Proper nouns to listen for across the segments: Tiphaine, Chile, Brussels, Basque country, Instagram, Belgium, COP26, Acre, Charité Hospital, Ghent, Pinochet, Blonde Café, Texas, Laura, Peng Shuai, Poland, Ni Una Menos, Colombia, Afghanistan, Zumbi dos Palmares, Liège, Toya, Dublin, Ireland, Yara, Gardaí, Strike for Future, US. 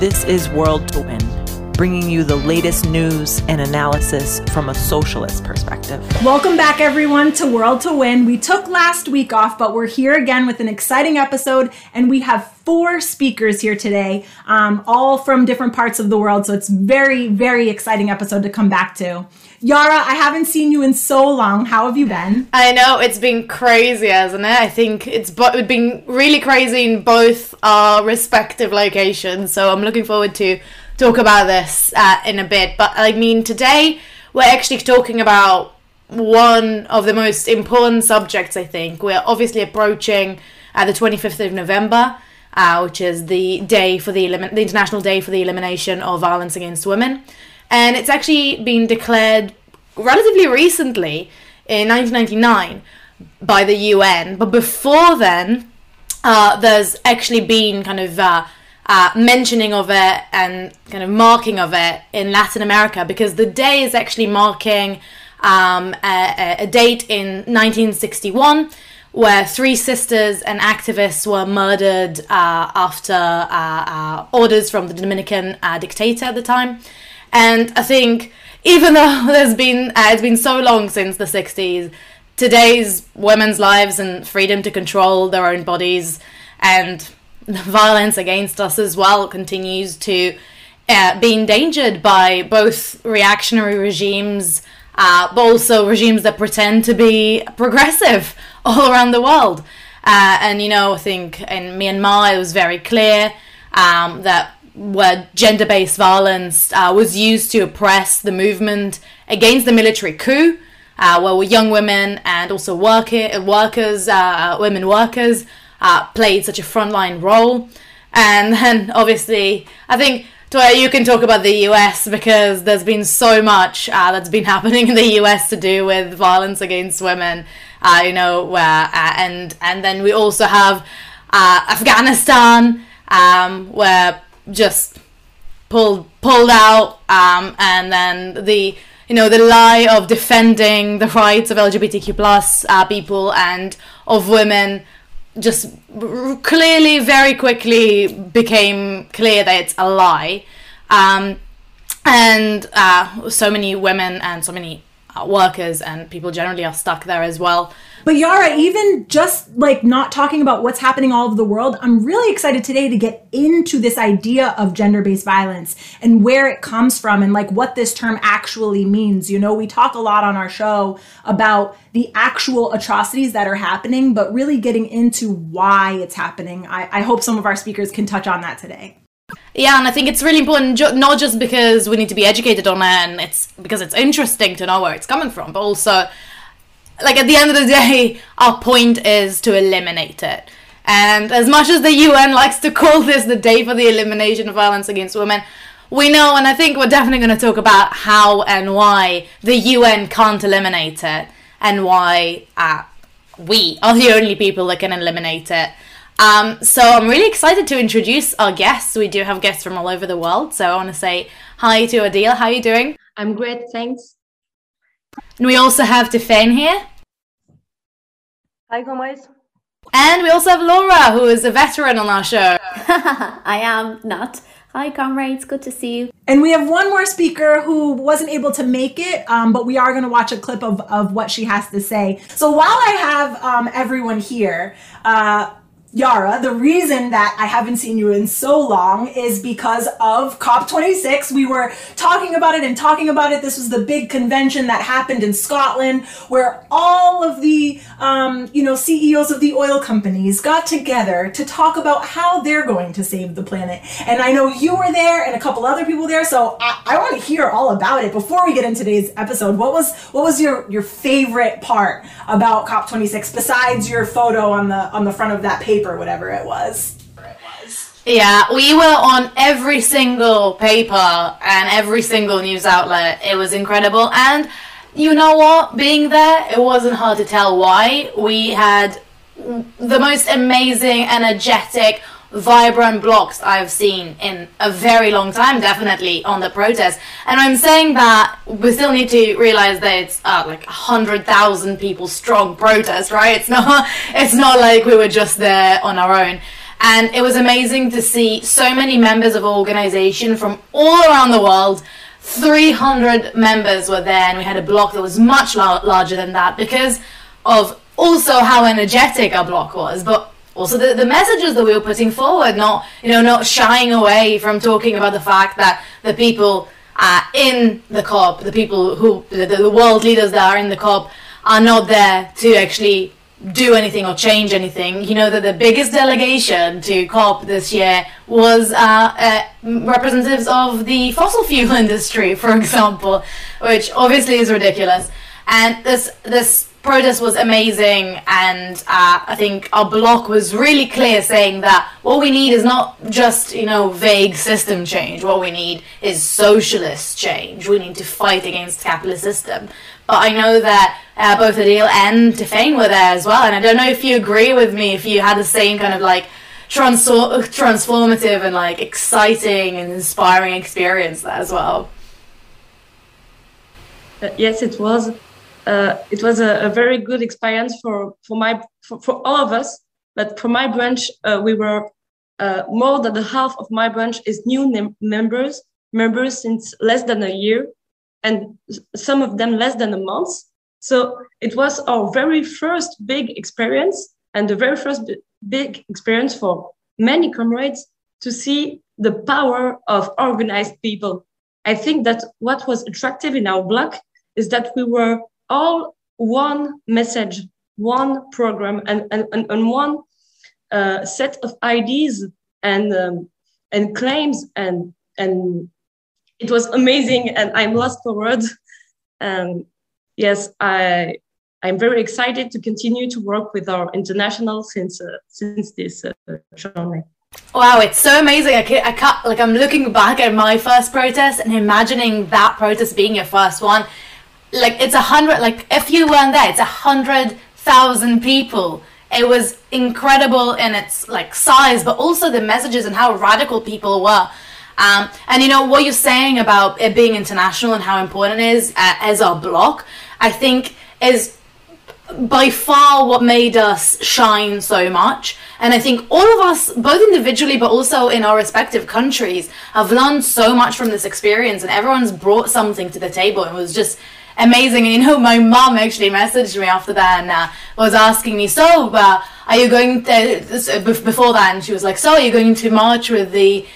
This is World to Win, bringing you the latest news and analysis from a socialist perspective. Welcome back, everyone, to World to Win. We took last week off, but we're here again with an exciting episode, and we have four speakers here today, all from different parts of the world, so it's very, very exciting episode to come back to. Yara, I haven't seen you in so long. How have you been? I know, it's been crazy, hasn't it? I think it's been really crazy in both our respective locations, so I'm looking forward to talk about this in a bit. But I mean, today we're actually talking about one of the most important subjects, I think. We're obviously approaching the 25th of November, which is the day for the International Day for the Elimination of Violence Against Women. And it's actually been declared relatively recently, in 1999, by the UN. But before then, there's actually been kind of mentioning of it and kind of marking of it in Latin America, because the day is actually marking a date in 1961 where three sisters and activists were murdered after orders from the Dominican dictator at the time. And I think, even though there's been it's been so long since the 60s, today's women's lives and freedom to control their own bodies and the violence against us as well continues to be endangered by both reactionary regimes, but also regimes that pretend to be progressive all around the world. And, you know, I think in Myanmar it was very clear that where gender-based violence was used to oppress the movement against the military coup, where young women and also women workers played such a frontline role. And then obviously, I think, Toya, you can talk about the US, because there's been so much that's been happening in the US to do with violence against women, you know, and then we also have Afghanistan, where just pulled out, and then the lie of defending the rights of LGBTQ plus people and of women just clearly, very quickly became clear that it's a lie, and so many women and so many workers and people generally are stuck there as well. But Yara, even just like not talking about what's happening all over the world, I'm really excited today to get into this idea of gender-based violence and where it comes from and like what this term actually means. You know, we talk a lot on our show about the actual atrocities that are happening, but really getting into why it's happening. I hope some of our speakers can touch on that today. Yeah, and I think it's really important, not just because we need to be educated on it and it's because it's interesting to know where it's coming from, but also, like, at the end of the day, our point is to eliminate it. And as much as the UN likes to call this the Day for the Elimination of Violence Against Women, we know, and I think we're definitely going to talk about how and why the UN can't eliminate it, and why we are the only people that can eliminate it. So I'm really excited to introduce our guests. We do have guests from all over the world. So I want to say hi to Odile. How are you doing? I'm great, thanks. And we also have Tiphaine here. Hi, guys. And we also have Laura, who is a veteran on our show. I am not. Hi, comrades. Good to see you. And we have one more speaker who wasn't able to make it, but we are going to watch a clip of what she has to say. So while I have everyone here, Yara, the reason that I haven't seen you in so long is because of COP26. We were talking about it and talking about it. This was the big convention that happened in Scotland where all of the, CEOs of the oil companies got together to talk about how they're going to save the planet. And I know you were there and a couple other people there, so I want to hear all about it. Before we get into today's episode, what was your favorite part about COP26 besides your photo on the front of that paper? Or whatever it was. Yeah, we were on every single paper and every single news outlet. It was incredible. And you know what? Being there, it wasn't hard to tell why. We had the most amazing, energetic, vibrant blocks I've seen in a very long time, definitely, on the protest. And I'm saying that we still need to realize that it's like 100,000 people strong protest, right? It's not like we were just there on our own. And it was amazing to see so many members of organization from all around the world. 300 members were there, and we had a block that was much larger than that because of also how energetic our block was, but also the messages that we were putting forward, not, you know, not shying away from talking about the fact that the people in the COP, the people who, the world leaders that are in the COP are not there to actually do anything or change anything. You know that the biggest delegation to COP this year was representatives of the fossil fuel industry, for example, which obviously is ridiculous. And this protest was amazing, and I think our bloc was really clear saying that what we need is not just, you know, vague system change. What we need is socialist change. We need to fight against the capitalist system. But I know that both Odile and Tiphaine were there as well, and I don't know if you agree with me, if you had the same kind of like transformative and like exciting and inspiring experience there as well. Yes, it was. It was a very good experience for all of us, but for my branch, we were more than the half of my branch is new members since less than a year, and some of them less than a month. So it was our very first big experience, and the very first big experience for many comrades to see the power of organized people. I think that what was attractive in our bloc is that we were all one message, one program, and one set of ideas and claims, and it was amazing. And I'm lost for words. Yes, I'm very excited to continue to work with our international since this journey. Wow, it's so amazing. I'm looking back at my first protest and imagining that protest being your first one. Like, it's 100, like, if you weren't there, it's 100,000 people. It was incredible in its, like, size, but also the messages and how radical people were. And, you know, what you're saying about it being international and how important it is as our bloc, I think is by far what made us shine so much. And I think all of us, both individually but also in our respective countries, have learned so much from this experience, and everyone's brought something to the table. It was just amazing. And you know, my mum actually messaged me after that and was asking me, so are you going to, before that, and she was like, so are you going to march with the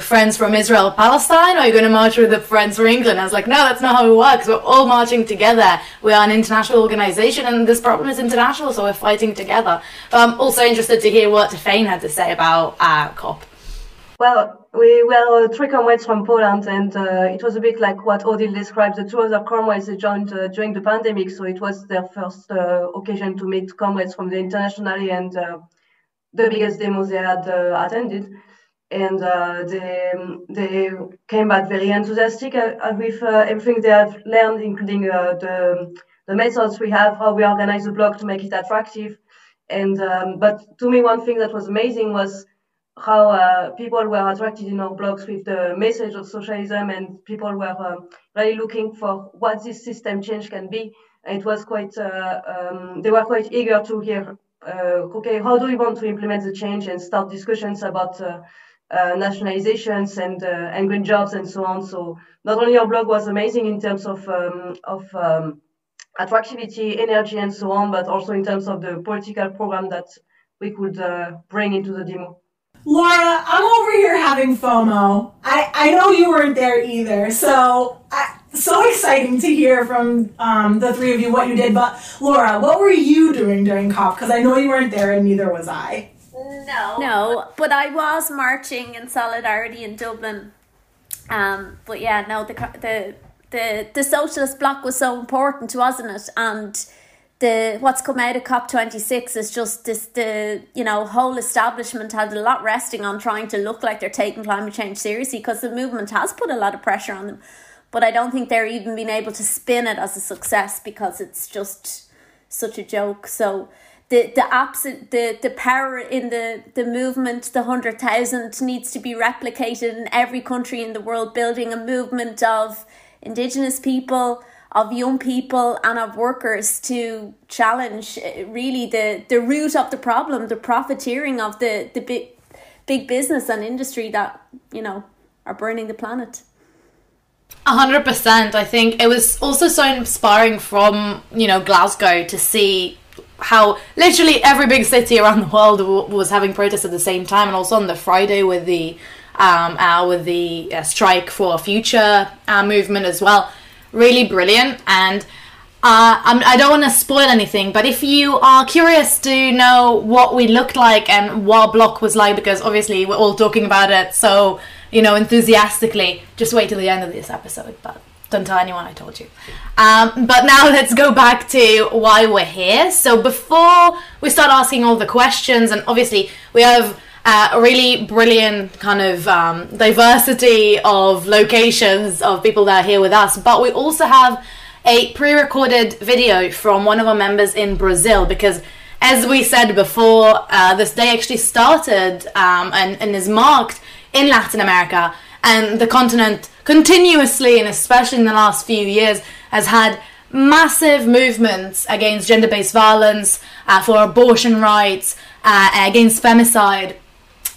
friends from Israel Palestine, or are you going to march with the friends from England? I was like, no, that's not how it works. We're all marching together. We are an international organization, and this problem is international, so we're fighting together. But I'm also interested to hear what Tiphaine had to say about COP. Well, we were three comrades from Poland, and it was a bit like what Odile described. The two other comrades, they joined during the pandemic, so it was their first occasion to meet comrades from the internationally, and the biggest demo they had attended. And they came back very enthusiastic with everything they have learned, including the methods we have, how we organize the blog to make it attractive. And but to me, one thing that was amazing was how people were attracted in our blogs with the message of socialism, and people were really looking for what this system change can be. It was quite, they were quite eager to hear, okay, how do we want to implement the change, and start discussions about nationalizations and green jobs and so on. So not only our blog was amazing in terms of attractivity, energy and so on, but also in terms of the political program that we could bring into the demo. Laura, I'm over here having FOMO. I know you weren't there either, so exciting to hear from the three of you what you did. But Laura, what were you doing during COP? Because I know you weren't there, and neither was I. No, but I was marching in solidarity in Dublin. But yeah, no, the socialist bloc was so important, wasn't it? And what's come out of COP26 is just this, whole establishment had a lot resting on trying to look like they're taking climate change seriously, because the movement has put a lot of pressure on them. But I don't think they're even being able to spin it as a success, because it's just such a joke. So the power in the movement, the 100,000 needs to be replicated in every country in the world, building a movement of indigenous people, of young people and of workers to challenge really the root of the problem, the profiteering of the big business and industry that, you know, are burning the planet. 100%. I think it was also so inspiring from, you know, Glasgow to see how literally every big city around the world was having protests at the same time, and also on the Friday with the Strike for Future movement as well. Really brilliant. And I don't want to spoil anything, but if you are curious to know what we looked like and what block was like, because obviously we're all talking about it so, you know, enthusiastically, just wait till the end of this episode, but don't tell anyone I told you. But now let's go back to why we're here. So before we start asking all the questions, and obviously we have a really brilliant kind of diversity of locations of people that are here with us, but we also have a pre-recorded video from one of our members in Brazil, because as we said before, this day actually started and is marked in Latin America, and the continent continuously, and especially in the last few years, has had massive movements against gender-based violence, for abortion rights, against femicide.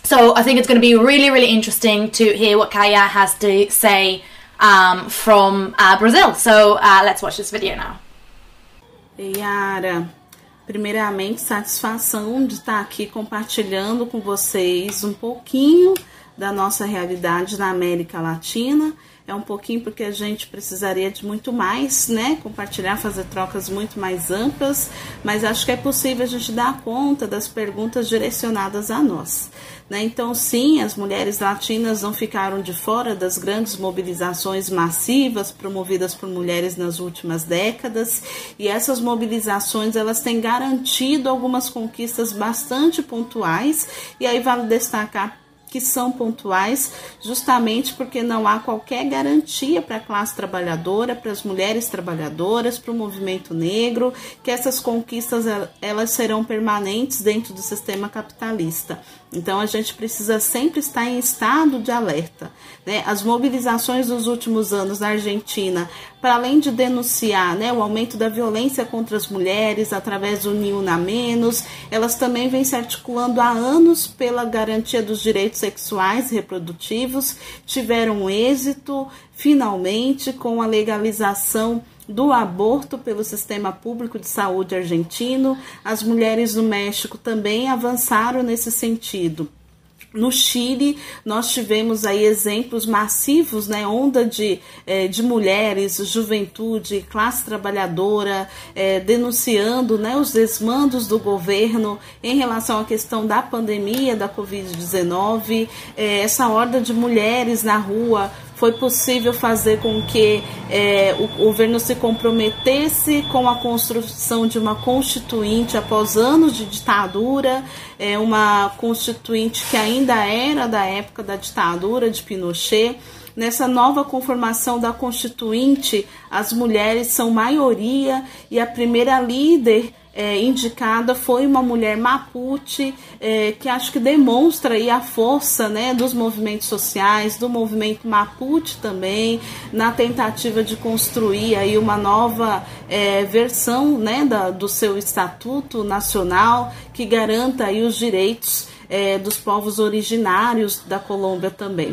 So I think it's going to be really, really interesting to hear what Katia has to say from Brazil. So let's watch this video now. Yara, primeiramente, satisfação de estar aqui compartilhando com vocês pouquinho da nossa realidade na América Latina. É pouquinho porque a gente precisaria de muito mais, né? Compartilhar, fazer trocas muito mais amplas, mas acho que possível a gente dar conta das perguntas direcionadas a nós, né? Então, sim, as mulheres latinas não ficaram de fora das grandes mobilizações massivas promovidas por mulheres nas últimas décadas, e essas mobilizações elas têm garantido algumas conquistas bastante pontuais, e aí vale destacar que são pontuais, justamente porque não há qualquer garantia para a classe trabalhadora, para as mulheres trabalhadoras, para o movimento negro, que essas conquistas elas serão permanentes dentro do sistema capitalista. Então, a gente precisa sempre estar em estado de alerta, né? As mobilizações dos últimos anos na Argentina, para além de denunciar, né, o aumento da violência contra as mulheres através do Ni Una Menos, elas também vêm se articulando há anos pela garantia dos direitos sexuais e reprodutivos, tiveram êxito, finalmente, com a legalização do aborto pelo sistema público de saúde argentino. As mulheres no México também avançaram nesse sentido. No Chile, nós tivemos aí exemplos massivos, né, onda de mulheres, juventude, classe trabalhadora, denunciando, né, os desmandos do governo em relação à questão da pandemia da Covid-19, essa horda de mulheres na rua. Foi possível fazer com que o governo se comprometesse com a construção de uma constituinte após anos de ditadura, uma constituinte que ainda era da época da ditadura de Pinochet. Nessa nova conformação da constituinte, as mulheres são maioria, e a primeira líder indicada foi uma mulher Mapuche, que acho que demonstra aí a força, né, dos movimentos sociais, do movimento Mapuche também, na tentativa de construir aí uma nova versão, né, do seu estatuto nacional, que garanta aí os direitos dos povos originários da Colômbia também.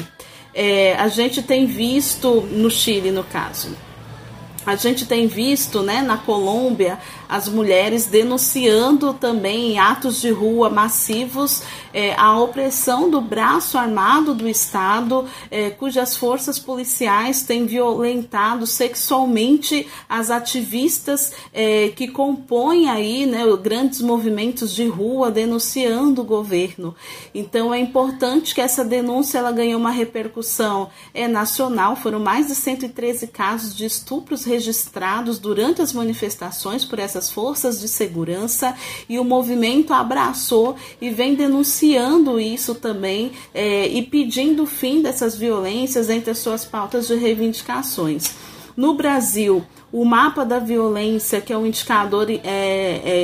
A gente tem visto, no Chile no caso, a gente tem visto, né, na Colômbia, as mulheres denunciando também em atos de rua massivos a opressão do braço armado do Estado, cujas forças policiais têm violentado sexualmente as ativistas que compõem aí, né, grandes movimentos de rua denunciando o governo. Então é importante que essa denúncia ela ganhe uma repercussão nacional. Foram mais de 113 casos de estupros registrados durante as manifestações por essas forças de segurança, e o movimento abraçou e vem denunciando isso também, e pedindo o fim dessas violências entre as suas pautas de reivindicações. No Brasil, o mapa da violência, que é um indicador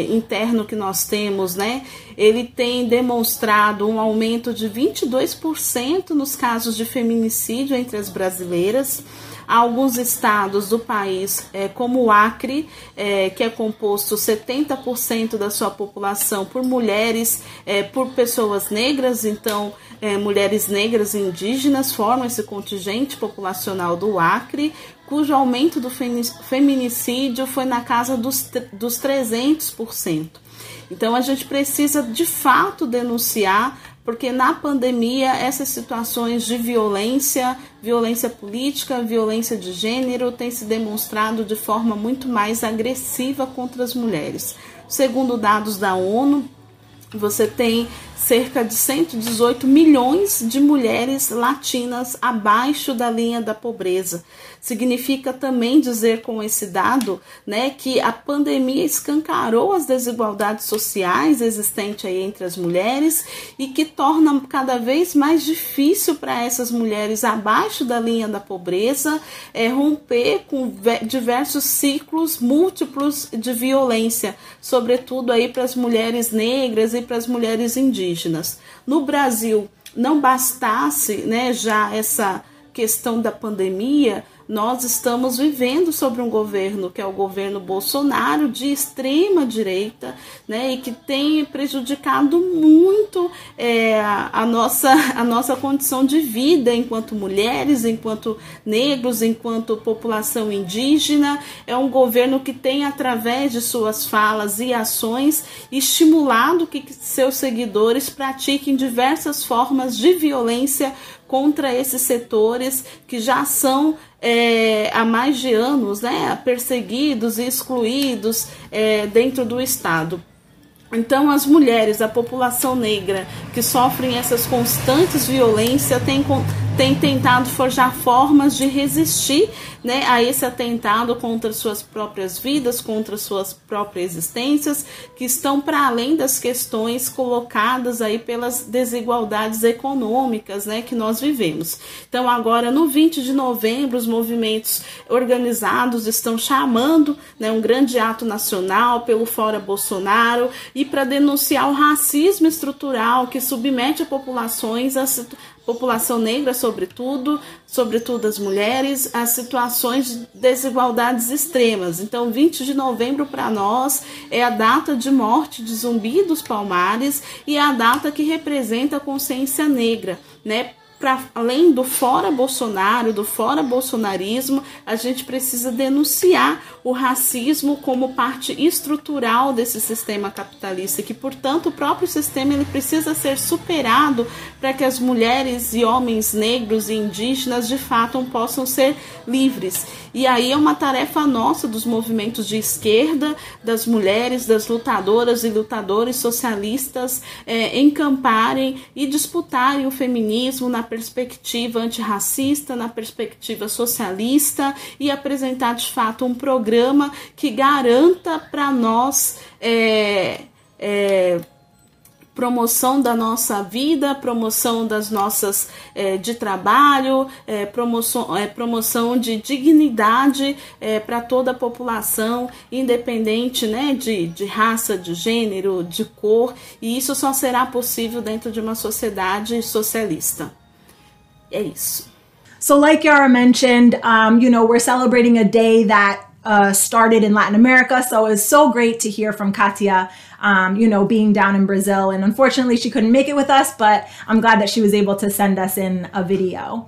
interno que nós temos, né? Ele tem demonstrado um aumento de 22% nos casos de feminicídio entre as brasileiras. Alguns estados do país, como o Acre, que é composto 70% da sua população por mulheres, por pessoas negras, então mulheres negras e indígenas formam esse contingente populacional do Acre, cujo aumento do feminicídio foi na casa dos 300%. Então a gente precisa de fato denunciar, porque na pandemia essas situações de violência, violência política, violência de gênero tem se demonstrado de forma muito mais agressiva contra as mulheres. Segundo dados da ONU, você tem cerca de 118 milhões de mulheres latinas abaixo da linha da pobreza. Significa também dizer com esse dado, né, que a pandemia escancarou as desigualdades sociais existentes aí entre as mulheres e que torna cada vez mais difícil para essas mulheres abaixo da linha da pobreza romper com diversos ciclos múltiplos de violência, sobretudo aí para as mulheres negras e para as mulheres indígenas. No Brasil, não bastasse, né, já essa questão da pandemia, nós estamos vivendo sobre um governo que é o governo Bolsonaro, de extrema direita, né, e que tem prejudicado muito a nossa condição de vida enquanto mulheres, enquanto negros, enquanto população indígena. É um governo que tem, através de suas falas e ações, estimulado que seus seguidores pratiquem diversas formas de violência contra esses setores que já são há mais de anos, né, perseguidos e excluídos dentro do Estado. Então as mulheres, a população negra que sofrem essas constantes violências tem tentado forjar formas de resistir, né, a esse atentado contra suas próprias vidas, contra suas próprias existências, que estão para além das questões colocadas aí pelas desigualdades econômicas, né, que nós vivemos. Então agora no 20 de novembro os movimentos organizados estão chamando, né, um grande ato nacional pelo Fora Bolsonaro e para denunciar o racismo estrutural que submete a populações população negra, sobretudo as mulheres, as situações de desigualdades extremas. Então, 20 de novembro, para nós, é a data de morte de Zumbi dos Palmares e é a data que representa a consciência negra, né? Para além do Fora Bolsonaro, do Fora Bolsonarismo, a gente precisa denunciar o racismo como parte estrutural desse sistema capitalista, que, portanto, o próprio sistema ele precisa ser superado para que as mulheres e homens negros e indígenas, de fato, possam ser livres. E aí é uma tarefa nossa dos movimentos de esquerda, das mulheres, das lutadoras e lutadores socialistas encamparem e disputarem o feminismo na perspectiva antirracista, na perspectiva socialista e apresentar de fato um programa que garanta para nós promoção da nossa vida, promoção das nossas de trabalho, promoção de dignidade para toda a população, independente, né, de raça, de gênero, de cor, e isso só será possível dentro de uma sociedade socialista. É isso. So like Yara mentioned, we're celebrating a day that started in Latin America. So it's so great to hear from Katia, being down in Brazil. And unfortunately, she couldn't make it with us, but I'm glad that she was able to send us in a video.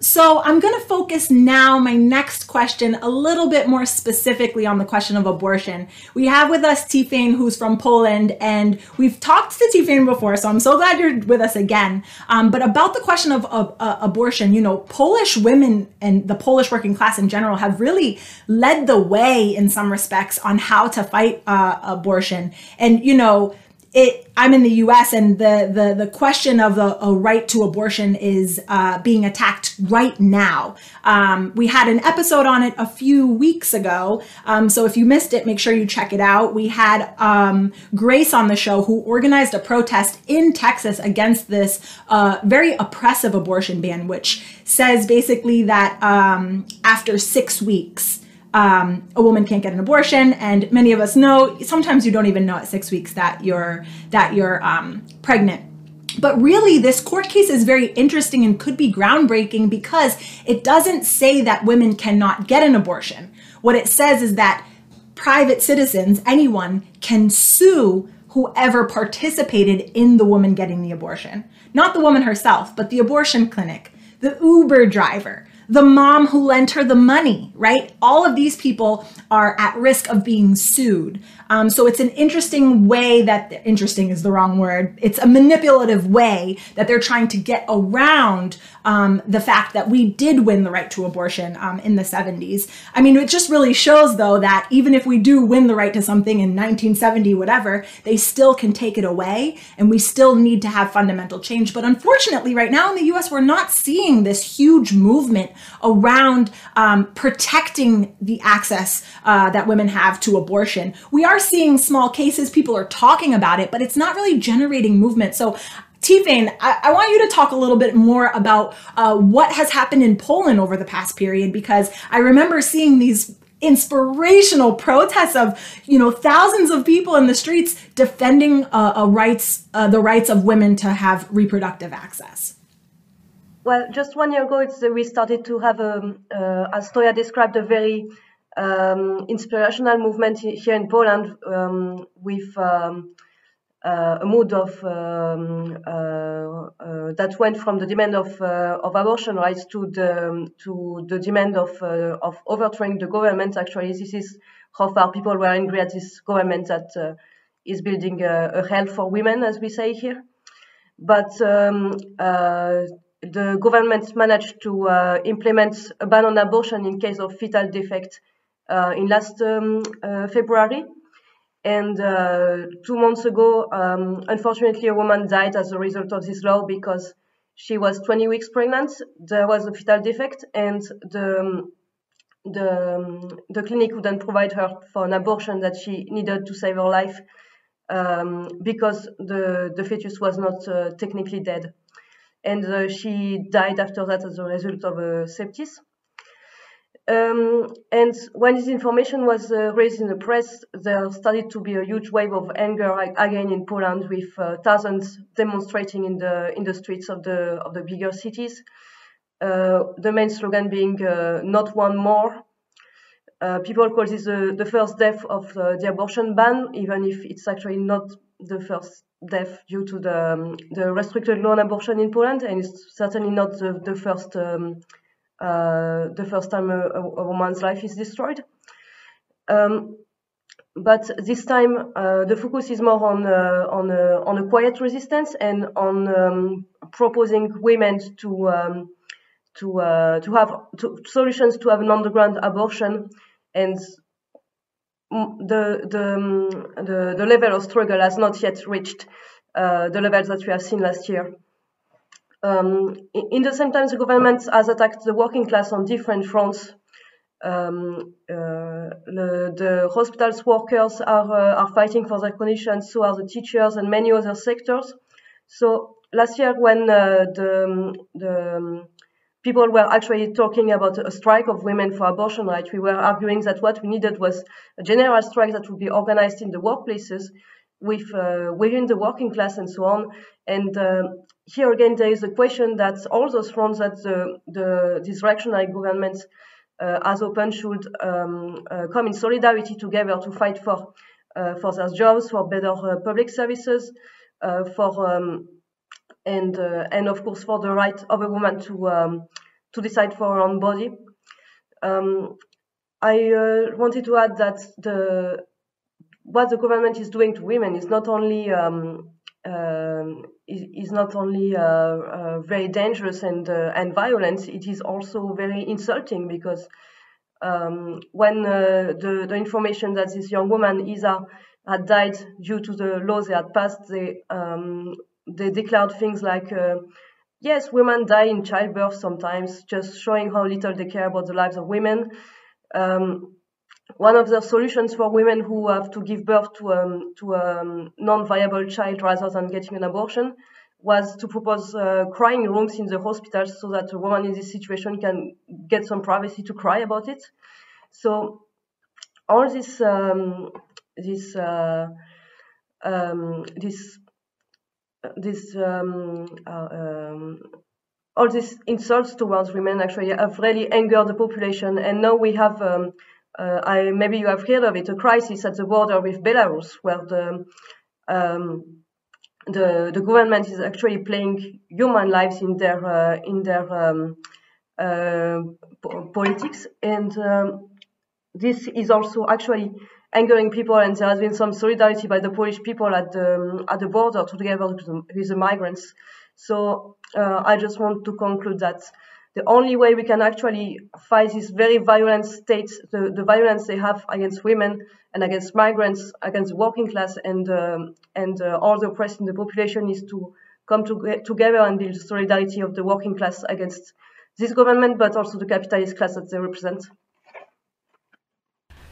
So I'm going to focus now my next question a little bit more specifically on the question of abortion. We have with us Tiphaine, who's from Poland, and we've talked to Tiphaine before, so I'm so glad you're with us again. But about the question of abortion, Polish women and the Polish working class in general have really led the way in some respects on how to fight abortion. And, I'm in the US, and the question of a right to abortion is being attacked right now. We had an episode on it a few weeks ago. So if you missed it, make sure you check it out. We had Grace on the show, who organized a protest in Texas against this very oppressive abortion ban, which says basically that after 6 weeks, a woman can't get an abortion, and many of us know, sometimes you don't even know at 6 weeks that you're pregnant. But really, this court case is very interesting and could be groundbreaking because it doesn't say that women cannot get an abortion. What it says is that private citizens, anyone, can sue whoever participated in the woman getting the abortion. Not the woman herself, but the abortion clinic, the Uber driver, the mom who lent her the money, right? All of these people are at risk of being sued. So it's an interesting way that, interesting is the wrong word, it's a manipulative way that they're trying to get around the fact that we did win the right to abortion in the 70s. I mean, it just really shows though that even if we do win the right to something in 1970, whatever, they still can take it away, and we still need to have fundamental change. But unfortunately, right now in the US, we're not seeing this huge movement around protecting the access that women have to abortion. We are seeing small cases, people are talking about it, but it's not really generating movement. So Tiphaine, I want you to talk a little bit more about what has happened in Poland over the past period, because I remember seeing these inspirational protests of, you know, thousands of people in the streets defending the rights of women to have reproductive access. Well, just 1 year ago, we started to have, as Toya described, a very inspirational movement here in Poland with a mood of that went from the demand of abortion rights to the demand of overthrowing the government. Actually, this is how far people were angry at this government that is building a hell for women, as we say here. But the government managed to implement a ban on abortion in case of fetal defect in last February. And 2 months ago, unfortunately, a woman died as a result of this law because she was 20 weeks pregnant. There was a fetal defect, and the clinic wouldn't provide her for an abortion that she needed to save her life because the fetus was not technically dead. And she died after that as a result of sepsis. And when this information was raised in the press, there started to be a huge wave of anger again in Poland, with thousands demonstrating in the streets of the bigger cities. The main slogan being "Not one more." People call this the first death of the abortion ban, even if it's actually not the first death due to the restricted law on abortion in Poland, and it's certainly not the first time a woman's life is destroyed. But this time, the focus is more on a quiet resistance and on proposing women to have solutions to have an underground abortion. And the level of struggle has not yet reached the levels that we have seen last year. In the same time, the government has attacked the working class on different fronts. The hospitals workers are fighting for their conditions, so are the teachers and many other sectors. So last year, when the people were actually talking about a strike of women for abortion rights, we were arguing that what we needed was a general strike that would be organized in the workplaces, with within the working class and so on. And here again, there is a question that all those fronts that this reactionary government has opened should come in solidarity together to fight for their jobs, for better public services, and of course for the right of a woman to decide for her own body. I wanted to add that what the government is doing to women is not only very dangerous and violent. It is also very insulting, because when the information that this young woman Isa had died due to the laws they had passed, they declared things like, yes, women die in childbirth sometimes, just showing how little they care about the lives of women. One of the solutions for women who have to give birth to a non-viable child rather than getting an abortion was to propose crying rooms in the hospitals so that a woman in this situation can get some privacy to cry about it. So all this all these insults towards women actually have really angered the population, and now we have, maybe you have heard of it, a crisis at the border with Belarus, where the government is actually playing human lives in their politics, and this is also actually angering people. And there has been some solidarity by the Polish people at the border together with the migrants. So I just want to conclude that the only way we can actually fight this very violent state, the violence they have against women and against migrants, against the working class, and all the oppressed in the population, is to come together and build solidarity of the working class against this government, but also the capitalist class that they represent.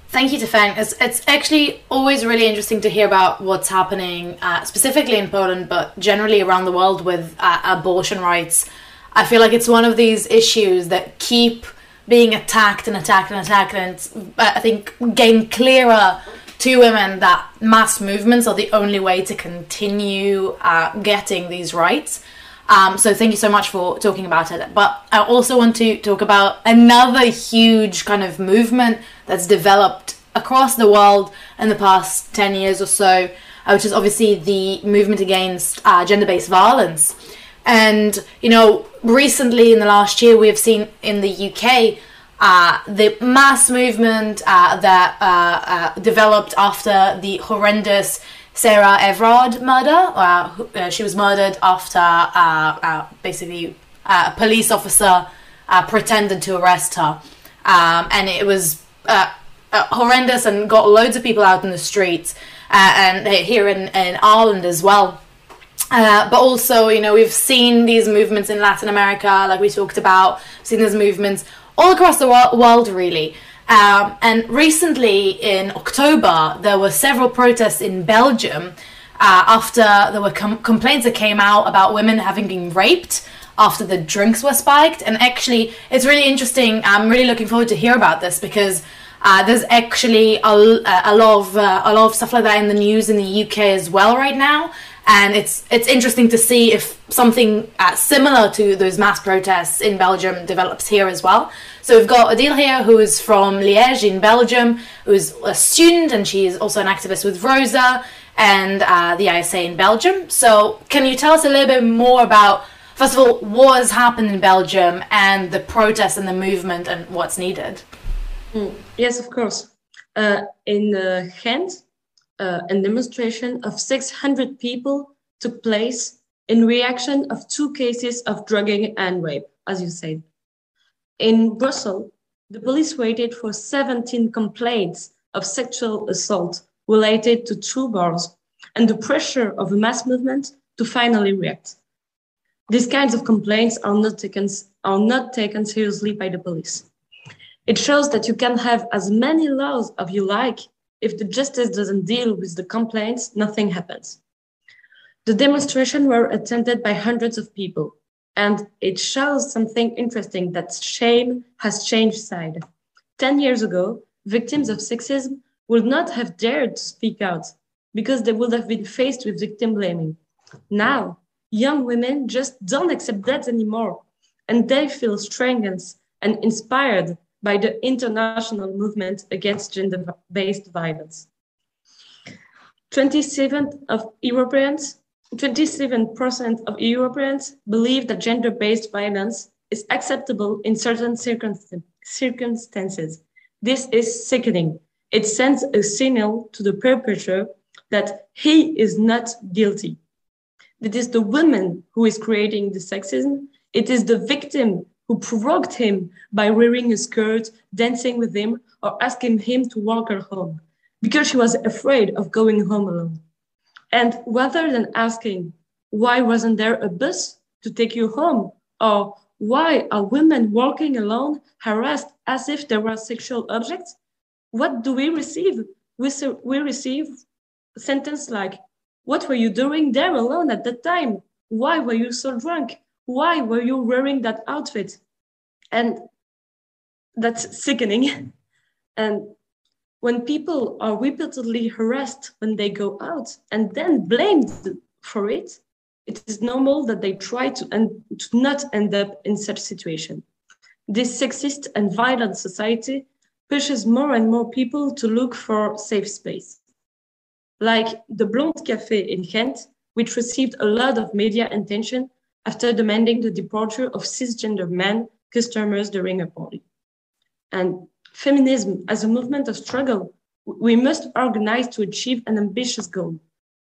Thank you, Tiphaine. It's actually always really interesting to hear about what's happening, specifically in Poland, but generally around the world with abortion rights. I feel like it's one of these issues that keep being attacked and attacked and attacked, and I think getting clearer to women that mass movements are the only way to continue getting these rights. So thank you so much for talking about it. But I also want to talk about another huge kind of movement that's developed across the world in the past 10 years or so, which is obviously the movement against gender-based violence. And, you know, recently in the last year, we have seen in the UK the mass movement that developed after the horrendous Sarah Everard murder. She was murdered after basically a police officer pretended to arrest her. And it was horrendous and got loads of people out in the streets, and here in Ireland as well. But also, you know, we've seen these movements in Latin America, like we talked about, seen these movements all across the world, really. And recently in October, there were several protests in Belgium after there were complaints that came out about women having been raped after the drinks were spiked. And actually, it's really interesting. I'm really looking forward to hear about this, because there's actually a lot of stuff like that in the news in the UK as well right now. And it's interesting to see if something similar to those mass protests in Belgium develops here as well. So we've got Odile here, who is from Liège in Belgium, who's a student, and she is also an activist with ROSA and the ISA in Belgium. So can you tell us a little bit more about, first of all, what has happened in Belgium and the protests and the movement and what's needed? Yes, of course. In Ghent, a demonstration of 600 people took place in reaction of two cases of drugging and rape, as you said. In Brussels, the police waited for 17 complaints of sexual assault related to two bars and the pressure of a mass movement to finally react. These kinds of complaints are not taken seriously by the police. It shows that you can have as many laws as you like. If the justice doesn't deal with the complaints, nothing happens. The demonstrations were attended by hundreds of people, and it shows something interesting, that shame has changed side. 10 years ago, victims of sexism would not have dared to speak out because they would have been faced with victim blaming. Now, young women just don't accept that anymore, and they feel strengthened and inspired by the international movement against gender-based violence. 27% of Europeans believe that gender-based violence is acceptable in certain circumstances. This is sickening. It sends a signal to the perpetrator that he is not guilty. It is the woman who is creating the sexism. It is the victim who provoked him by wearing a skirt, dancing with him, or asking him to walk her home, because she was afraid of going home alone. And rather than asking, why wasn't there a bus to take you home? Or why are women walking alone, harassed as if they were sexual objects? What do we receive? We receive sentences like, what were you doing there alone at that time? Why were you so drunk? Why were you wearing that outfit? And that's sickening. And when people are repeatedly harassed when they go out and then blamed for it, it is normal that they try to not end up in such situation. This sexist and violent society pushes more and more people to look for safe space. Like the Blonde Café in Ghent, which received a lot of media attention after demanding the departure of cisgender men customers during a party. And feminism as a movement of struggle, we must organize to achieve an ambitious goal,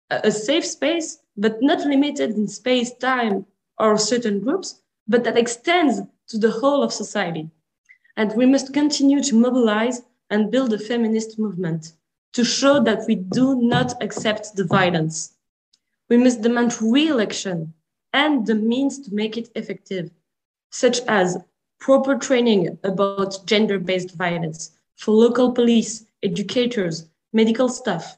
a safe space, but not limited in space, time, or certain groups, but that extends to the whole of society. And we must continue to mobilize and build a feminist movement to show that we do not accept the violence. We must demand real action and the means to make it effective, such as proper training about gender-based violence for local police, educators, medical staff,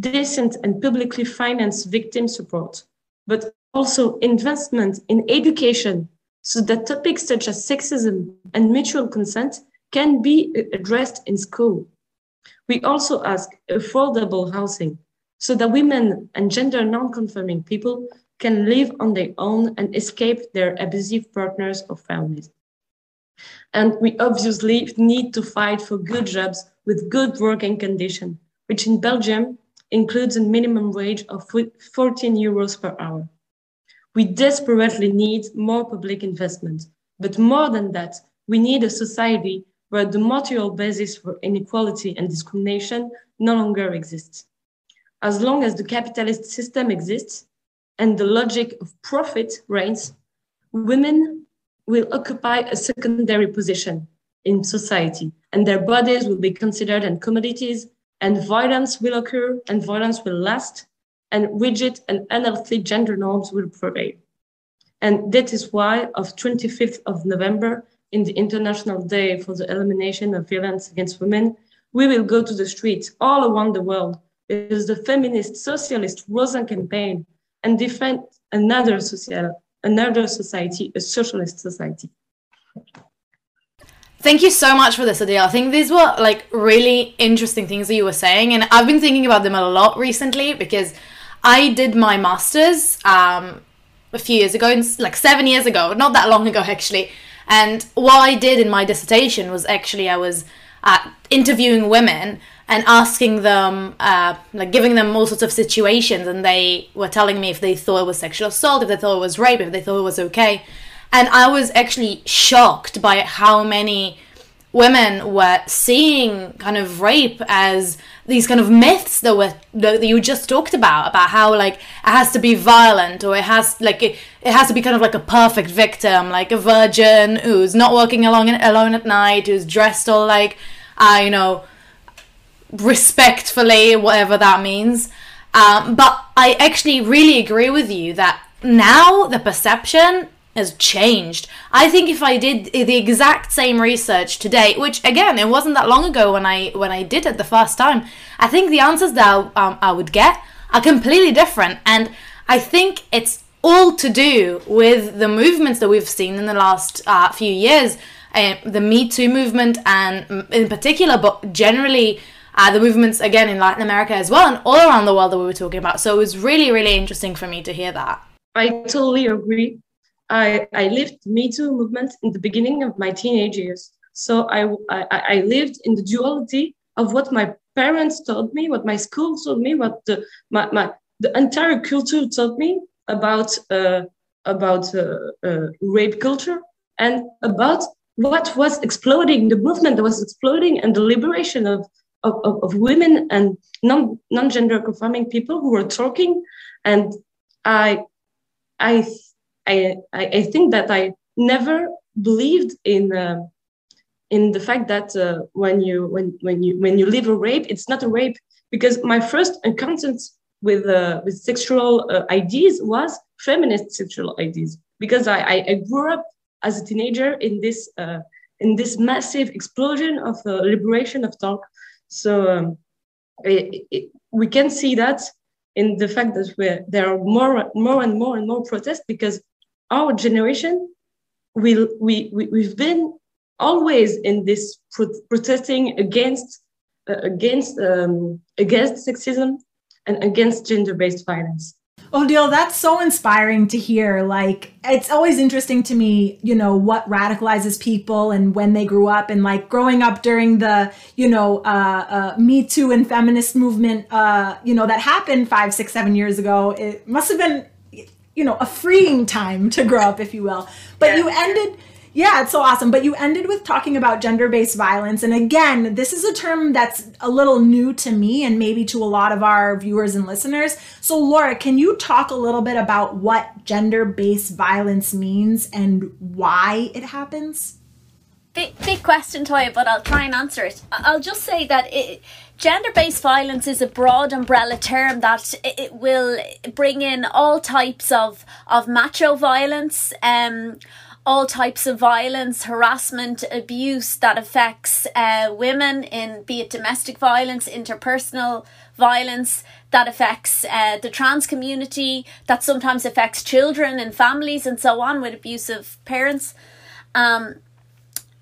decent and publicly financed victim support, but also investment in education so that topics such as sexism and mutual consent can be addressed in school. We also ask affordable housing so that women and gender non-conforming people can live on their own and escape their abusive partners or families. And we obviously need to fight for good jobs with good working conditions, which in Belgium includes a minimum wage of 14 euros per hour. We desperately need more public investment, but more than that, we need a society where the material basis for inequality and discrimination no longer exists. As long as the capitalist system exists and the logic of profit reigns, women will occupy a secondary position in society, and their bodies will be considered as commodities, and violence will occur, and violence will last, and rigid and unhealthy gender norms will prevail. And that is why, on 25th of November, in the International Day for the Elimination of Violence Against Women, we will go to the streets all around the world. It is the feminist socialist ROSA campaign and defend another society, a socialist society. Thank you so much for this, Odile. I think these were like really interesting things that you were saying, and I've been thinking about them a lot recently because I did my master's a few years ago, like 7 years ago, not that long ago actually. And what I did in my dissertation was actually I was interviewing women and asking them, like giving them all sorts of situations, and they were telling me if they thought it was sexual assault, if they thought it was rape, if they thought it was okay. And I was actually shocked by how many women were seeing kind of rape as these kind of myths that you just talked about how like it has to be violent, or it has to be kind of like a perfect victim, like a virgin who's not walking alone at night, who's dressed all like you know, respectfully, whatever that means. But I actually really agree with you that now the perception has changed. I think if I did the exact same research today, which again, it wasn't that long ago when I did it the first time, I think the answers that I would get are completely different. And I think it's all to do with the movements that we've seen in the last few years, the Me Too movement, and in particular, but generally the movements again in Latin America as well, and all around the world that we were talking about. So it was really, really interesting for me to hear that. I totally agree. I lived the Me Too movement in the beginning of my teenage years. So I lived in the duality of what my parents taught me, what my school taught me, what the entire culture taught me about rape culture, and about what was exploding, the movement that was exploding, and the liberation of women and non-gender conforming people who were talking. And I think that I never believed in the fact that when you live a rape, it's not a rape, because my first encounter with sexual ideas was feminist sexual ideas, because I grew up as a teenager in this massive explosion of liberation of talk. So we can see that in the fact that there are more and more protests, because our generation, we've been always in this protesting against sexism and against gender-based violence. Odile, that's so inspiring to hear. Like, it's always interesting to me, you know, what radicalizes people and when they grew up, and like growing up during the, you know, Me Too and feminist movement, you know, that happened 5, 6, 7 years ago. It must have been, you know, a freeing time to grow up, if you will. But you ended... Yeah, it's so awesome. But you ended with talking about gender-based violence. And again, this is a term that's a little new to me and maybe to a lot of our viewers and listeners. So Laura, can you talk a little bit about what gender-based violence means and why it happens? Big question, Toya, but I'll try and answer it. I'll just say that gender-based violence is a broad umbrella term that it will bring in all types of macho violence, all types of violence, harassment, abuse that affects women, in be it domestic violence, interpersonal violence that affects the trans community, that sometimes affects children and families and so on with abusive parents.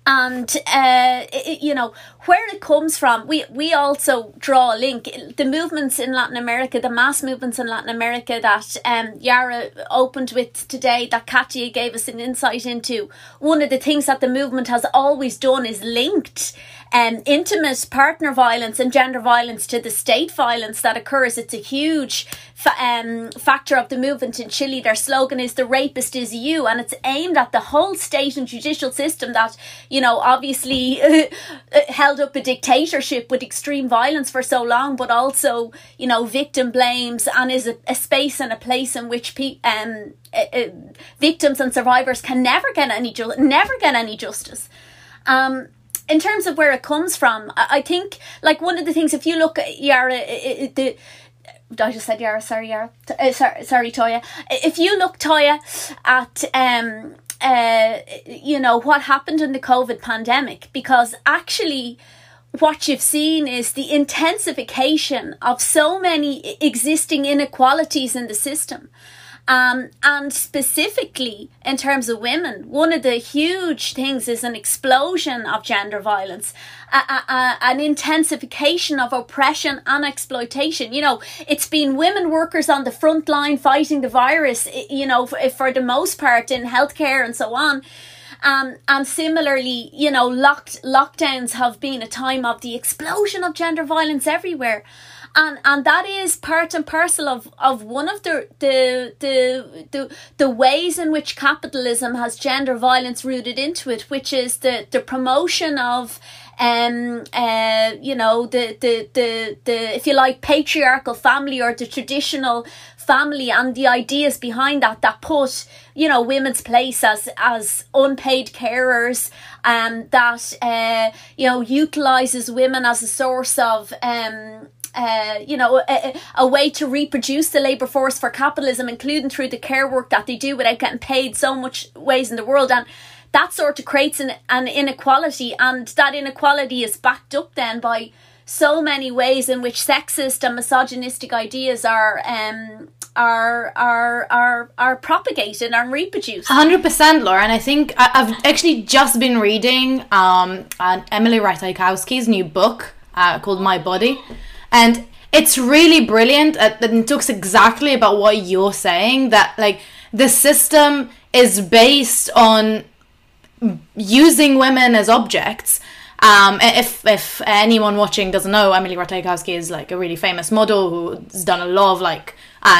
You know, where it comes from, we also draw a link. The movements in Latin America, the mass movements in Latin America that Yara opened with today, that Katia gave us an insight into, one of the things that the movement has always done is linked intimate partner violence and gender violence to the state violence that occurs. It's a huge factor of the movement in Chile. Their slogan is "The rapist is you," and it's aimed at the whole state and judicial system that, you know, obviously held up a dictatorship with extreme violence for so long, but also, you know, victim blames, and is a space and a place in which victims and survivors can never get any justice. In terms of where it comes from, I think, like, one of the things, if you look at Yara, I just said Yara, sorry, Yara. Sorry, Toya. If you look, Toya, at, you know, what happened in the COVID pandemic, because actually what you've seen is the intensification of so many existing inequalities in the system. And specifically in terms of women, one of the huge things is an explosion of gender violence, an intensification of oppression and exploitation. You know, it's been women workers on the front line fighting the virus, you know, for the most part in healthcare and so on. And similarly, you know, lockdowns have been a time of the explosion of gender violence everywhere. And that is part and parcel of one of the ways in which capitalism has gender violence rooted into it, which is the promotion of you know, the if you like, patriarchal family or the traditional family, and the ideas behind that put, you know, women's place as unpaid carers, that you know, utilizes women as a source of you know, a way to reproduce the labour force for capitalism, including through the care work that they do without getting paid so much ways in the world. And that sort of creates an inequality, and that inequality is backed up then by so many ways in which sexist and misogynistic ideas are propagated and reproduced. 100%, Laura. And I think I've actually just been reading Emily Ratajkowski's new book called My Body. And it's really brilliant. It talks exactly about what you're saying, that like the system is based on using women as objects. If anyone watching doesn't know, Emily Ratajkowski is like a really famous model who's done a lot of like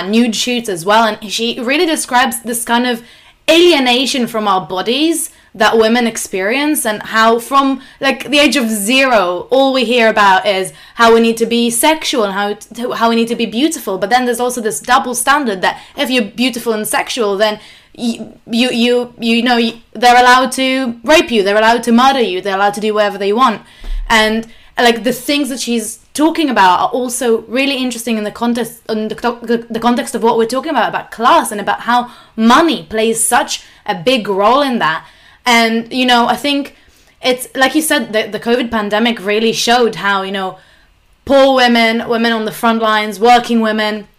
nude shoots as well, and she really describes this kind of alienation from our bodies that women experience, and how from like the age of 0 all we hear about is how we need to be sexual and how we need to be beautiful. But then there's also this double standard that if you're beautiful and sexual, then you know they're allowed to rape you, they're allowed to murder you, they're allowed to do whatever they want. And like the things that she's talking about are also really interesting in the context of what we're talking about class, and about how money plays such a big role in that. And you know, I think it's like you said, the COVID pandemic really showed how, you know, poor women, women on the front lines, working women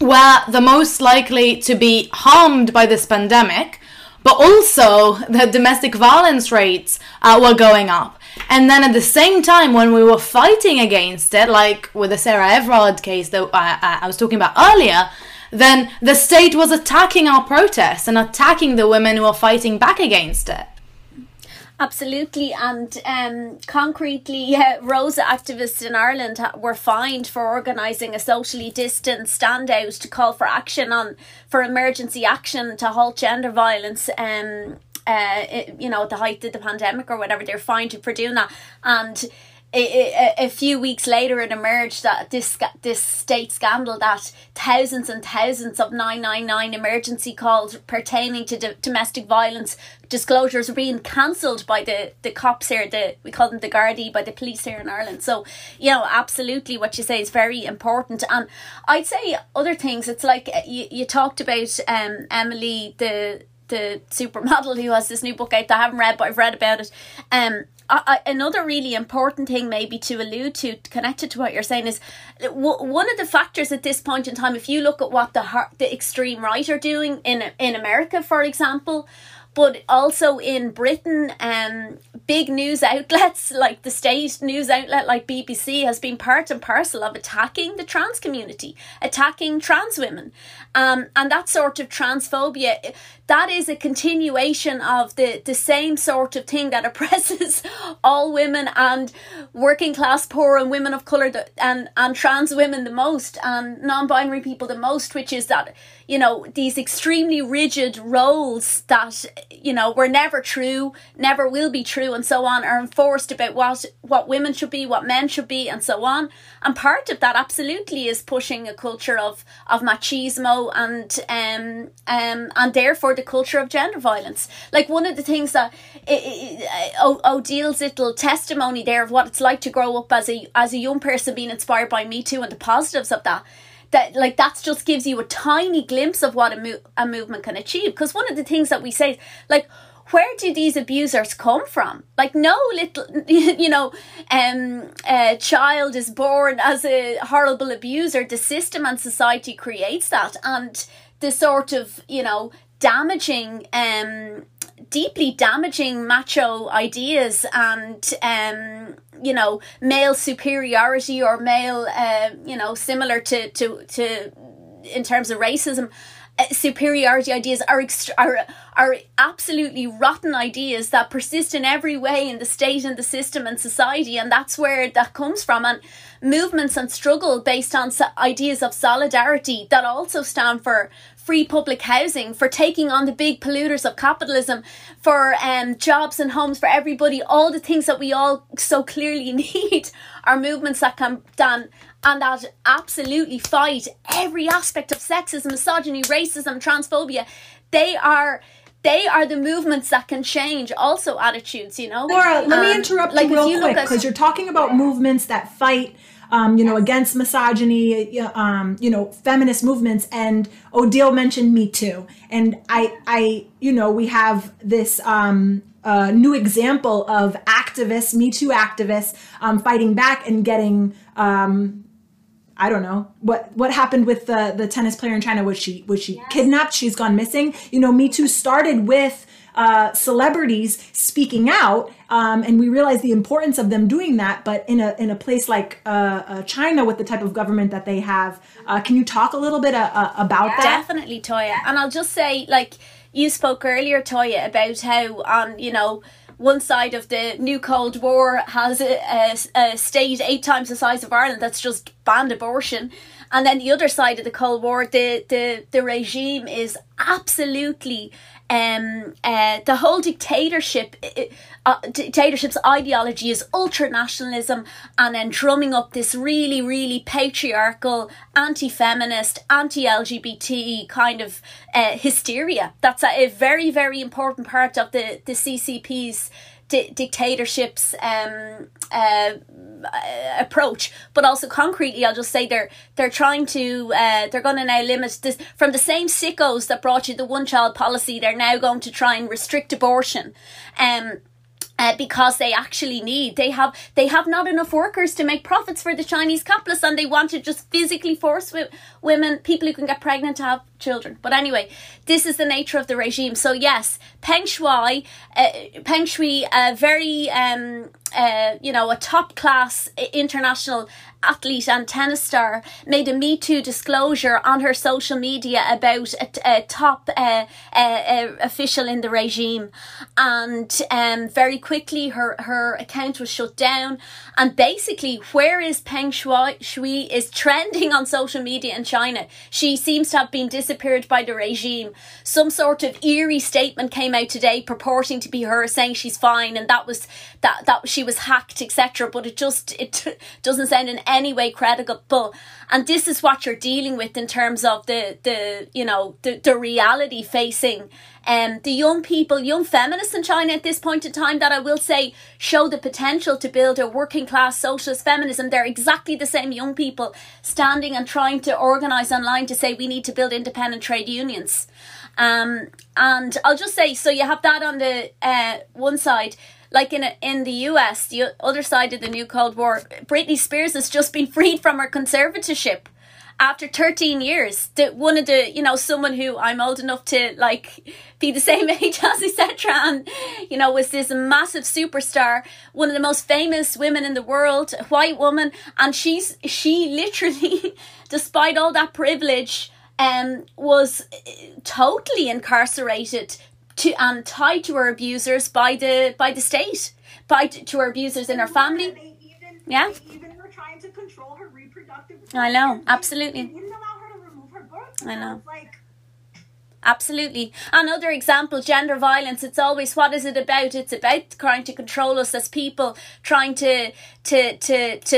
were the most likely to be harmed by this pandemic, but also the domestic violence rates were going up. And then at the same time, when we were fighting against it, like with the Sarah Everard case that I was talking about earlier, then the state was attacking our protests and attacking the women who are fighting back against it. Absolutely, and concretely, ROSA activists in Ireland were fined for organising a socially distanced standout to call for action for emergency action to halt gender violence. At the height of the pandemic or whatever, they were fined for doing that, and a few weeks later it emerged that this state scandal that thousands and thousands of 999 emergency calls pertaining to domestic violence disclosures were being cancelled by the cops here, we call them the Gardaí, by the police here in Ireland. So, you know, absolutely what you say is very important. And I'd say other things, it's like you talked about Emily, the supermodel who has this new book out that I haven't read, but I've read about it. Another really important thing maybe to allude to, connected to what you're saying, is one of the factors at this point in time, if you look at what the extreme right are doing in America, for example, but also in Britain, big news outlets like the state news outlet like BBC has been part and parcel of attacking the trans community, attacking trans women. And that sort of transphobia, that is a continuation of the same sort of thing that oppresses all women and working class poor and women of colour and trans women the most and non-binary people the most, which is that, you know, these extremely rigid roles that, you know, were never true, never will be true and so on, are enforced about what women should be, what men should be and so on. And part of that absolutely is pushing a culture of machismo and therefore the culture of gender violence. Like one of the things that Odile's little testimony there of what it's like to grow up as a young person being inspired by Me Too and the positives of that, like that's just gives you a tiny glimpse of what a movement can achieve. Because one of the things that we say is, like, where do these abusers come from? Like no little, child is born as a horrible abuser. The system and society creates that, and the sort of, you know, damaging, deeply damaging macho ideas and, you know, male superiority or male, similar to in terms of racism, superiority ideas are absolutely rotten ideas that persist in every way in the state and the system and society, and that's where that comes from. And movements and struggle based on ideas of solidarity that also stand for free public housing, for taking on the big polluters of capitalism, for jobs and homes for everybody, all the things that we all so clearly need are movements that can done and that absolutely fight every aspect of sexism, misogyny, racism, transphobia. They are the movements that can change also attitudes, you know. Laura, let me interrupt you real quick, because you're talking about movements that fight, against misogyny, feminist movements. And Odile mentioned Me Too. And I we have this new example of activists, Me Too activists, fighting back and getting, I don't know what happened with the tennis player in China. Was she yes. kidnapped? She's gone missing. You know, Me Too started with celebrities speaking out, and we realized the importance of them doing that. But in a place like China, with the type of government that they have, can you talk a little bit about that? Definitely, Toya. And I'll just say, like you spoke earlier, Toya, about how on one side of the new Cold War has a state 8 times the size of Ireland that's just banned abortion. And then the other side of the Cold War, the regime is absolutely, the whole dictatorship's ideology is ultranationalism and then drumming up this really, really patriarchal, anti-feminist, anti-LGBT kind of hysteria. That's a very, very important part of the CCP's dictatorship's approach. But also concretely, I'll just say they're trying to they're going to now limit this from the same sickos that brought you the one-child policy. They're now going to try and restrict abortion, because they actually have not enough workers to make profits for the Chinese capitalists, and they want to just physically force women, people who can get pregnant, to have children. But anyway, this is the nature of the regime. So yes, Peng Shuai, a top class international athlete and tennis star, made a Me Too disclosure on her social media about a top official in the regime, and very quickly her account was shut down. And basically, where is Peng Shuai is trending on social media in China. She seems to have been disappeared by the regime. Some sort of eerie statement came out today purporting to be her, saying she's fine and that she was hacked, etc. But it doesn't sound in any way credible. And this is what you're dealing with in terms of the reality facing the young feminists in China at this point in time, that I will say show the potential to build a working class socialist feminism. They're exactly the same young people standing and trying to organise online to say we need to build independent trade unions. And I'll just say, so you have that on the one side. Like in the US, the other side of the new Cold War, Britney Spears has just been freed from her conservatorship after 13 years. One of the, someone who I'm old enough to like be the same age as, etc. And, was this massive superstar, one of the most famous women in the world, a white woman. And she literally, despite all that privilege, was totally incarcerated and tied to her abusers by the state, to her abusers in her family. They even were trying to control her reproductive. I know, absolutely. They wouldn't allow her to remove her book. I know. Absolutely. Another example, gender violence. It's always, what is it about? It's about trying to control us as people, trying to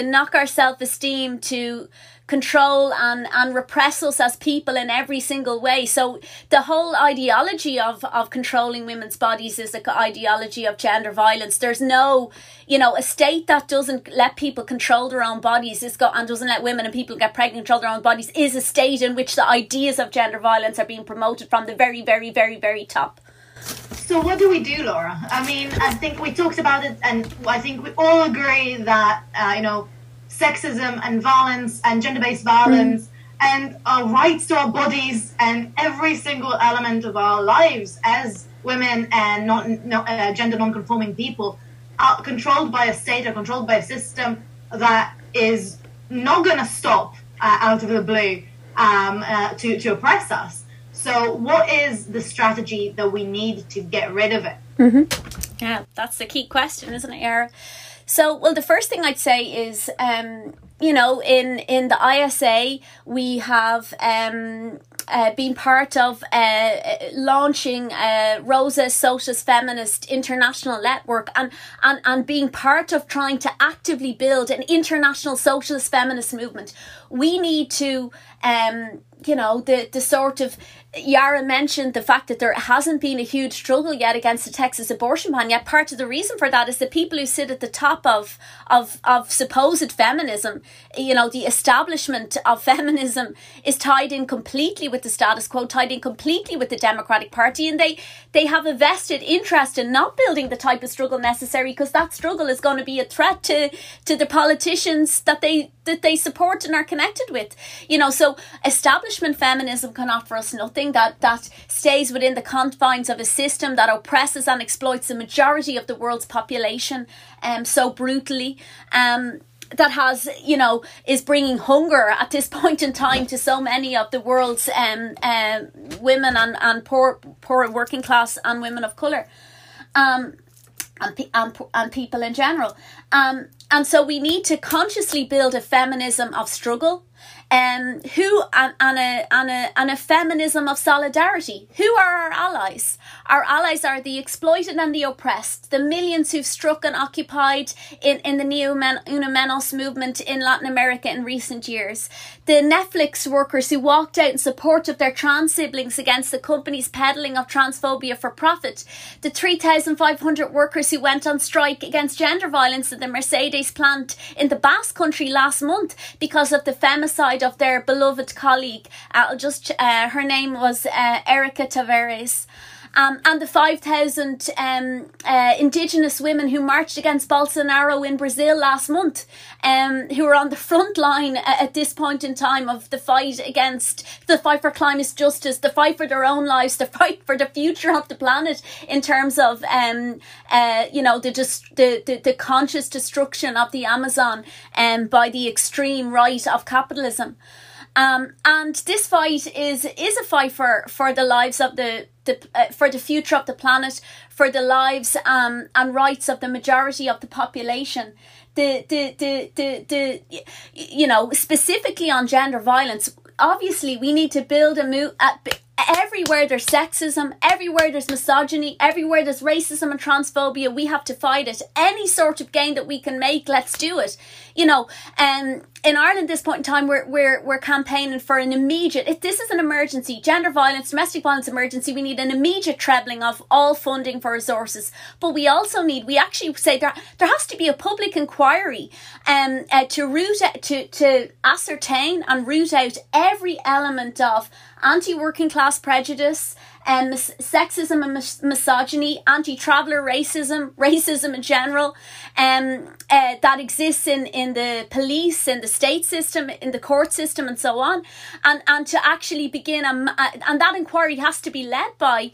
knock our self-esteem, to control and repress us as people in every single way. So the whole ideology of controlling women's bodies is the ideology of gender violence. There's no, a state that doesn't let people control their own bodies and doesn't let women and people get pregnant control their own bodies is a state in which the ideas of gender violence are being promoted from the very, very, very, very top. So what do we do, Laura? I mean, I think we talked about it, and I think we all agree that, sexism and violence and gender-based violence and our rights to our bodies and every single element of our lives as women and gender non-conforming people are controlled by a state, are controlled by a system that is not going to stop out of the blue to oppress us. So what is the strategy that we need to get rid of it? Mm-hmm. Yeah, that's the key question, isn't it, Yara? So, well, the first thing I'd say is, in the ISA, we have been part of launching ROSA, Socialist Feminist International Network, and being part of trying to actively build an international socialist feminist movement. We need to, the sort of, Yara mentioned the fact that there hasn't been a huge struggle yet against the Texas abortion ban. Yet part of the reason for that is the people who sit at the top of supposed feminism, the establishment of feminism, is tied in completely with the status quo, tied in completely with the Democratic Party, and they have a vested interest in not building the type of struggle necessary, because that struggle is going to be a threat to the politicians that they support and are connected with. So establishment feminism can offer us nothing. That stays within the confines of a system that oppresses and exploits the majority of the world's population so brutally, that has, is bringing hunger at this point in time to so many of the world's women and poor working class and women of colour and people in general. And so we need to consciously build a feminism of struggle, and a feminism of solidarity. Who are our allies? Our allies are the exploited and the oppressed, the millions who've struck and occupied in the Ni Una Menos movement in Latin America in recent years, the Netflix workers who walked out in support of their trans siblings against the company's peddling of transphobia for profit, the 3,500 workers who went on strike against gender violence at the Mercedes plant in the Basque Country last month because of the femicide of their beloved colleague. Her name was Erica Taveres. and the 5,000 indigenous women who marched against Bolsonaro in Brazil last month, who are on the front line at this point in time of the fight against, the fight for climate justice, the fight for their own lives, the fight for the future of the planet in terms of, the conscious destruction of the Amazon by the extreme right of capitalism. And this fight is a fight for the lives of for the future of the planet, for the lives and rights of the majority of the population. Specifically on gender violence, obviously we need to build a move. Everywhere there's sexism, everywhere there's misogyny, everywhere there's racism and transphobia, we have to fight it. Any sort of gain that we can make, let's do it. In Ireland at this point in time, we're campaigning for an immediate, if this is an emergency, gender violence, domestic violence emergency, we need an immediate trebling of all funding for resources. But we also need, we actually say there has to be a public inquiry to ascertain and root out every element of anti-working class prejudice, sexism and misogyny, anti-traveller racism, racism in general, that exists in the police, in the state system, in the court system and so on. And to actually begin, and that inquiry has to be led by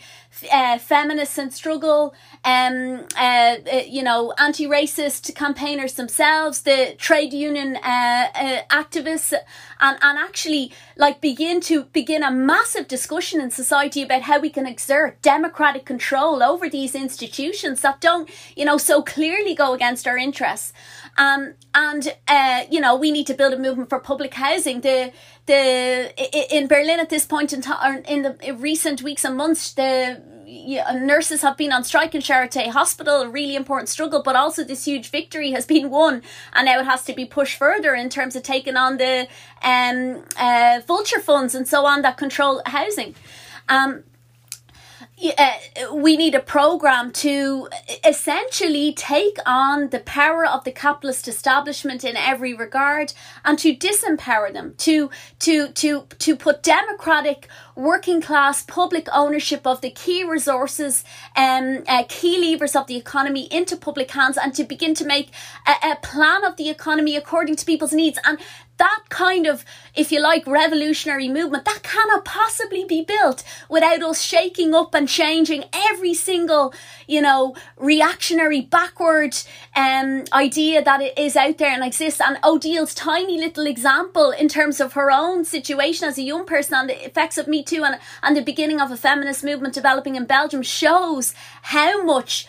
feminists in struggle, anti-racist campaigners themselves, the trade union activists, and actually begin a massive discussion in society about how we can exert democratic control over these institutions that don't, so clearly go against our interests. We need to build a movement for public housing. In Berlin at this point in time, in the recent weeks and months, nurses have been on strike in Charité Hospital, a really important struggle, but also this huge victory has been won, and now it has to be pushed further in terms of taking on the vulture funds and so on that control housing. We need a programme to essentially take on the power of the capitalist establishment in every regard and to disempower them, to put democratic, working class, public ownership of the key resources and key levers of the economy into public hands, and to begin to make a plan of the economy according to people's needs. And that kind of, if you like, revolutionary movement, that cannot possibly be built without us shaking up and changing every single, reactionary, backward idea that is out there and exists. And Odile's tiny little example in terms of her own situation as a young person and the effects of Me Too and the beginning of a feminist movement developing in Belgium shows how much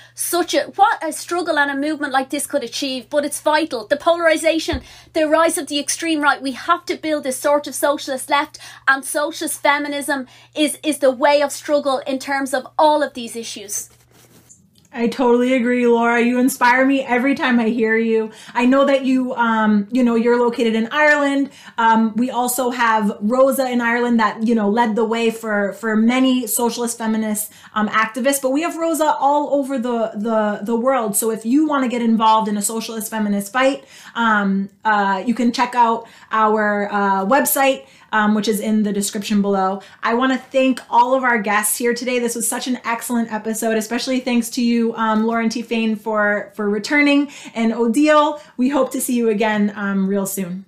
what a struggle and a movement like this could achieve. But it's vital. The polarisation, the rise of the extreme right, we have to build this sort of socialist left, and socialist feminism is the way of struggle in terms of all of these issues. I totally agree, Laura. You inspire me every time I hear you. I know that you, you're located in Ireland. We also have ROSA in Ireland that, led the way for many socialist feminist activists, but we have ROSA all over the world. So if you want to get involved in a socialist feminist fight, you can check out our website, which is in the description below. I want to thank all of our guests here today. This was such an excellent episode, especially thanks to you, Laura and Tiphaine, for returning. And Odile, we hope to see you again real soon.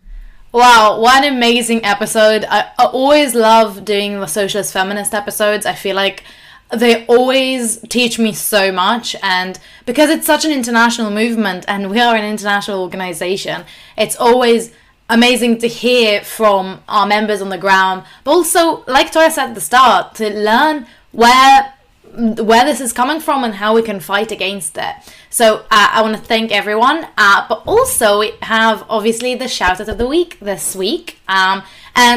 Wow, what an amazing episode. I always love doing the socialist feminist episodes. I feel like they always teach me so much, and because it's such an international movement and we are an international organization, it's always amazing to hear from our members on the ground, but also, like Toya said at the start, to learn where this is coming from and how we can fight against it. So I want to thank everyone, but also we have obviously the shout out of the week this week, and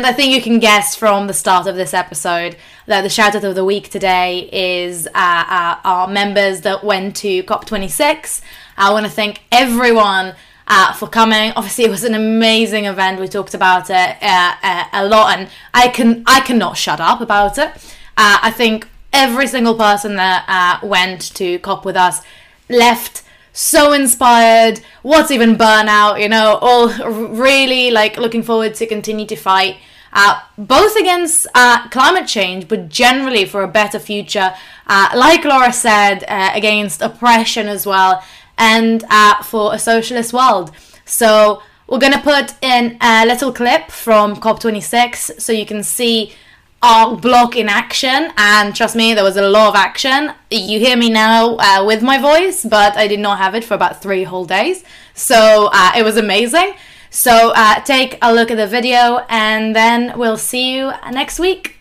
I think you can guess from the start of this episode that the shout out of the week today is our members that went to COP26. I want to thank everyone for coming. Obviously, it was an amazing event. We talked about it a lot, and I cannot shut up about it. I think every single person that went to COP with us left so inspired. What's even burnout? All really looking forward to continue to fight both against climate change, but generally for a better future, like Laura said, against oppression as well, and for a socialist world. So we're going to put in a little clip from COP26 so you can see our bloc in action, and trust me, there was a lot of action. You hear me now with my voice, but I did not have it for about 3 whole days, so it was amazing. So take a look at the video, and then we'll see you next week.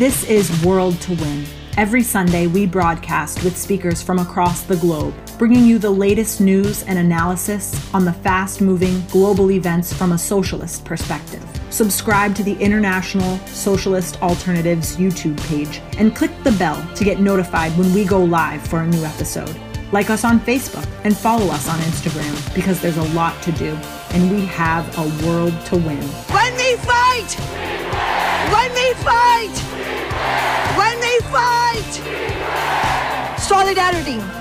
This is World to Win. Every Sunday, we broadcast with speakers from across the globe, bringing you the latest news and analysis on the fast-moving global events from a socialist perspective. Subscribe to the International Socialist Alternatives YouTube page and click the bell to get notified when we go live for a new episode. Like us on Facebook and follow us on Instagram, because there's a lot to do and we have a world to win. When they fight! When they fight! When they fight! Solidarity!